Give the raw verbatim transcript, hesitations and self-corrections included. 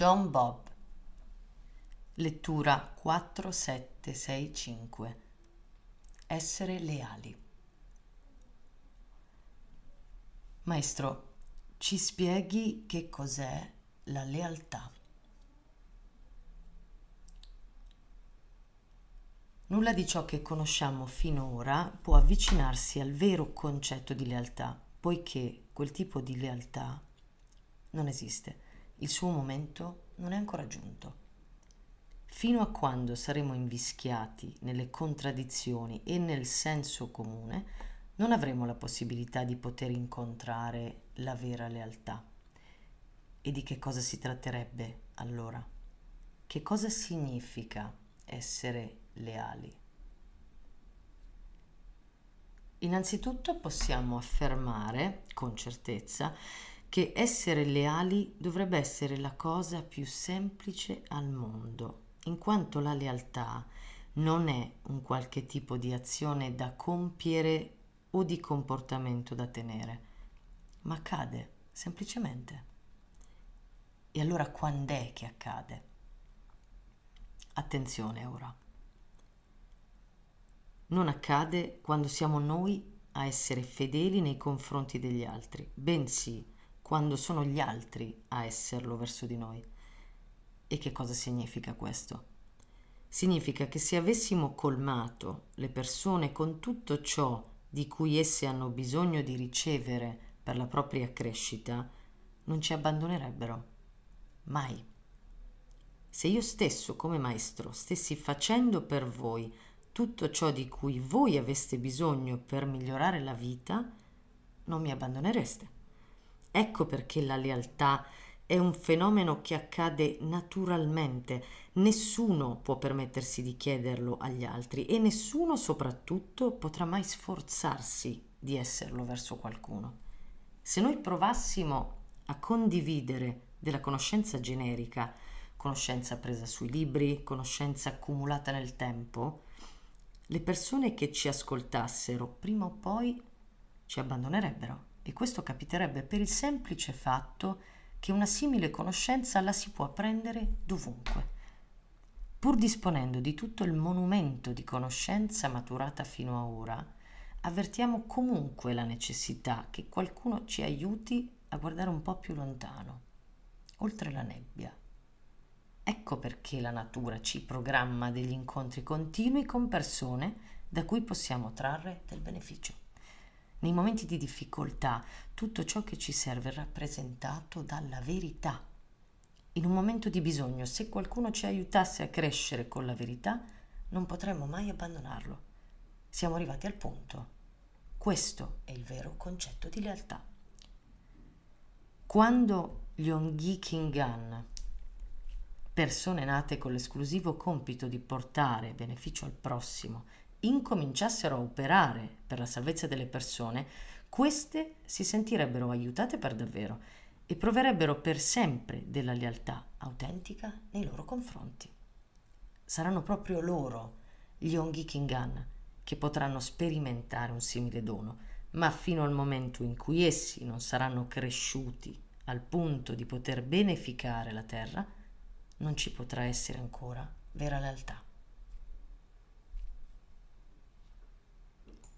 John Bob. Lettura quarantasette sessantacinque. Essere leali. Maestro, ci spieghi che cos'è la lealtà? Nulla di ciò che conosciamo finora può avvicinarsi al vero concetto di lealtà, poiché quel tipo di lealtà non esiste. Il suo momento non è ancora giunto. Fino a quando saremo invischiati nelle contraddizioni e nel senso comune, non avremo la possibilità di poter incontrare la vera lealtà. E di che cosa si tratterebbe allora? Che cosa significa essere leali? Innanzitutto possiamo affermare con certezza che essere leali dovrebbe essere la cosa più semplice al mondo, in quanto la lealtà non è un qualche tipo di azione da compiere o di comportamento da tenere, ma accade semplicemente. E allora quand'è che accade? Attenzione ora. Non accade quando siamo noi a essere fedeli nei confronti degli altri, bensì quando sono gli altri a esserlo verso di noi. E che cosa significa questo? Significa che se avessimo colmato le persone con tutto ciò di cui esse hanno bisogno di ricevere per la propria crescita, non ci abbandonerebbero. Mai. Se io stesso, come maestro, stessi facendo per voi tutto ciò di cui voi aveste bisogno per migliorare la vita, non mi abbandonereste. Ecco perché la lealtà è un fenomeno che accade naturalmente. Nessuno può permettersi di chiederlo agli altri e nessuno soprattutto potrà mai sforzarsi di esserlo verso qualcuno. Se noi provassimo a condividere della conoscenza generica, conoscenza presa sui libri, conoscenza accumulata nel tempo, le persone che ci ascoltassero prima o poi ci abbandonerebbero. E questo capiterebbe per il semplice fatto che una simile conoscenza la si può apprendere dovunque. Pur disponendo di tutto il monumento di conoscenza maturata fino a ora, avvertiamo comunque la necessità che qualcuno ci aiuti a guardare un po' più lontano, oltre la nebbia. Ecco perché la natura ci programma degli incontri continui con persone da cui possiamo trarre del beneficio. Nei momenti di difficoltà, tutto ciò che ci serve è rappresentato dalla verità. In un momento di bisogno, se qualcuno ci aiutasse a crescere con la verità, non potremmo mai abbandonarlo. Siamo arrivati al punto. Questo è il vero concetto di lealtà. Quando gli Onghi Kingan, persone nate con l'esclusivo compito di portare beneficio al prossimo, incominciassero a operare per la salvezza delle persone, queste si sentirebbero aiutate per davvero e proverebbero per sempre della lealtà autentica nei loro confronti. Saranno proprio loro, gli Onghi Kingan, che potranno sperimentare un simile dono, ma fino al momento in cui essi non saranno cresciuti al punto di poter beneficare la terra, non ci potrà essere ancora vera lealtà.